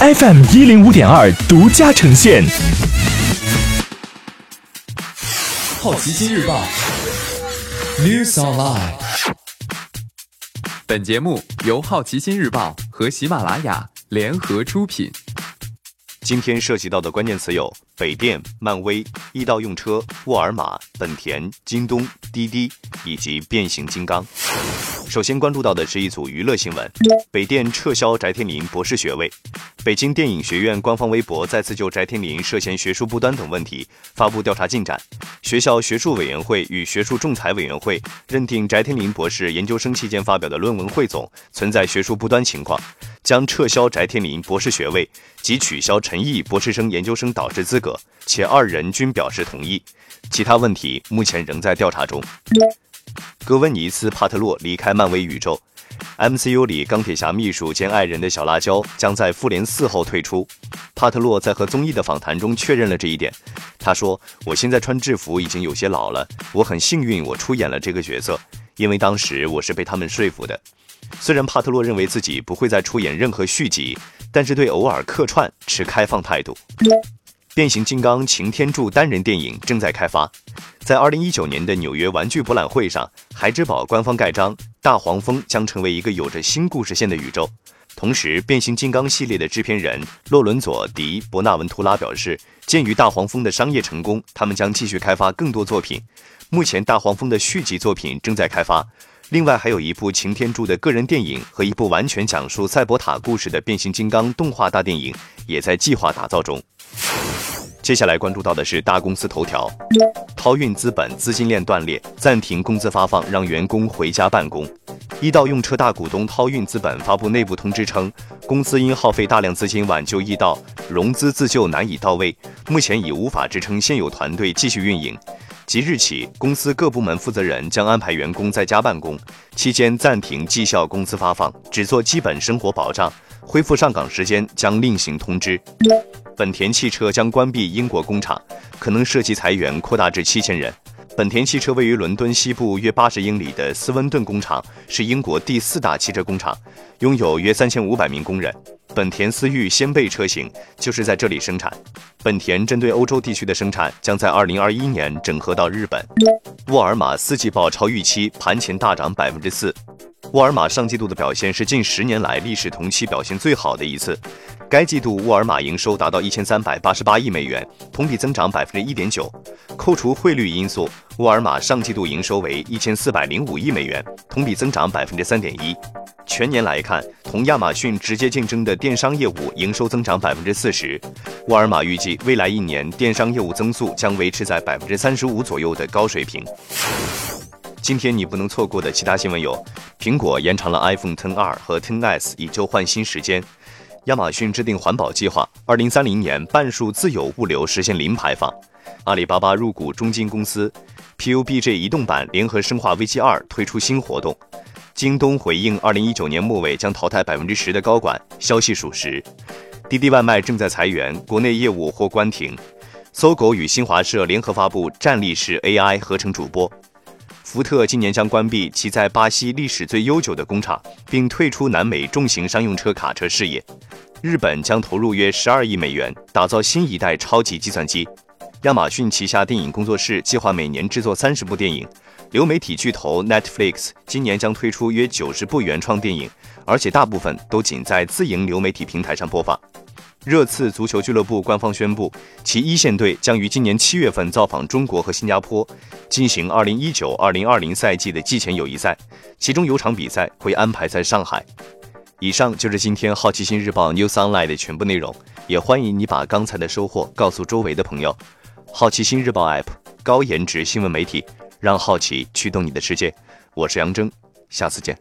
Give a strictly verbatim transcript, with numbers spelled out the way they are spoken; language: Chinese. F M 一零五点二独家呈现。好奇心日报 News Online。本节目由好奇心日报和喜马拉雅联合出品。今天涉及到的关键词有北电、漫威、易到用车、沃尔玛、本田、京东、滴滴以及变形金刚。首先关注到的是一组娱乐新闻，北电撤销翟天临博士学位。北京电影学院官方微博再次就翟天临涉嫌学术不端等问题发布调查进展，学校学术委员会与学术仲裁委员会认定翟天临博士研究生期间发表的论文汇总存在学术不端情况，将撤销翟天临博士学位及取消陈毅博士生研究生导致资格，且二人均表示同意。其他问题目前仍在调查中。格温尼斯·帕特洛离开漫威宇宙， M C U 里钢铁侠秘书兼爱人的小辣椒将在复联四后退出。帕特洛在和综艺的访谈中确认了这一点，他说：“我现在穿制服已经有些老了，我很幸运我出演了这个角色，因为当时我是被他们说服的。”虽然帕特洛认为自己不会再出演任何续集，但是对偶尔客串持开放态度。变形金刚擎天柱单人电影正在开发，在二零一九年的纽约玩具博览会上，孩之宝官方盖章，大黄蜂将成为一个有着新故事线的宇宙。同时，变形金刚系列的制片人洛伦佐·迪·伯纳文图拉表示，鉴于大黄蜂的商业成功，他们将继续开发更多作品。目前大黄蜂的续集作品正在开发，另外还有一部擎天柱的个人电影和一部完全讲述赛博塔故事的变形金刚动画大电影也在计划打造中。接下来关注到的是大公司头条，涛运资本资金链断裂，暂停工资发放，让员工回家办公。易到用车大股东涛运资本发布内部通知称，公司因耗费大量资金挽救易到，融资自救难以到位，目前已无法支撑现有团队继续运营。即日起，公司各部门负责人将安排员工在家办公，期间暂停绩效工资发放，只做基本生活保障，恢复上岗时间将另行通知。本田汽车将关闭英国工厂，可能涉及裁员扩大至七千人。本田汽车位于伦敦西部约八十英里的斯温顿工厂，是英国第四大汽车工厂，拥有约三千五百名工人。本田思域掀背车型就是在这里生产。本田针对欧洲地区的生产将在二零二一年整合到日本。沃尔玛四季报超预期，盘前大涨百分之四。沃尔玛上季度的表现是近十年来历史同期表现最好的一次。该季度沃尔玛营收达到一千三百八十八亿美元，同比增长百分之一点九。扣除汇率因素，沃尔玛上季度营收为一千四百零五亿美元，同比增长百分之三点一。全年来看，同亚马逊直接竞争的电商业务营收增长百分之四十。沃尔玛预计未来一年电商业务增速将维持在百分之三十五左右的高水平。今天你不能错过的其他新闻有：苹果延长了 iPhone X R 和 X S 以旧换新时间；亚马逊制定环保计划，二零三零年半数自有物流实现零排放；阿里巴巴入股中金公司 ；P U B G 移动版联合生化危机二推出新活动；京东回应二零一九年末尾将淘汰百分之十的高管，消息属实；滴滴外卖正在裁员，国内业务或关停；搜狗与新华社联合发布站立式 A I 合成主播。福特今年将关闭其在巴西历史最悠久的工厂，并退出南美重型商用车卡车事业。日本将投入约十二亿美元打造新一代超级计算机。亚马逊旗下电影工作室计划每年制作三十部电影。流媒体巨头 Netflix 今年将推出约九十部原创电影，而且大部分都仅在自营流媒体平台上播放。热刺足球俱乐部官方宣布，其一线队将于今年七月份造访中国和新加坡，进行二零一九二零二零赛季的季前友谊赛，其中有场比赛会安排在上海。以上就是今天好奇心日报 News Online 的全部内容，也欢迎你把刚才的收获告诉周围的朋友。好奇心日报 App， 高颜值新闻媒体，让好奇驱动你的世界。我是杨征，下次见。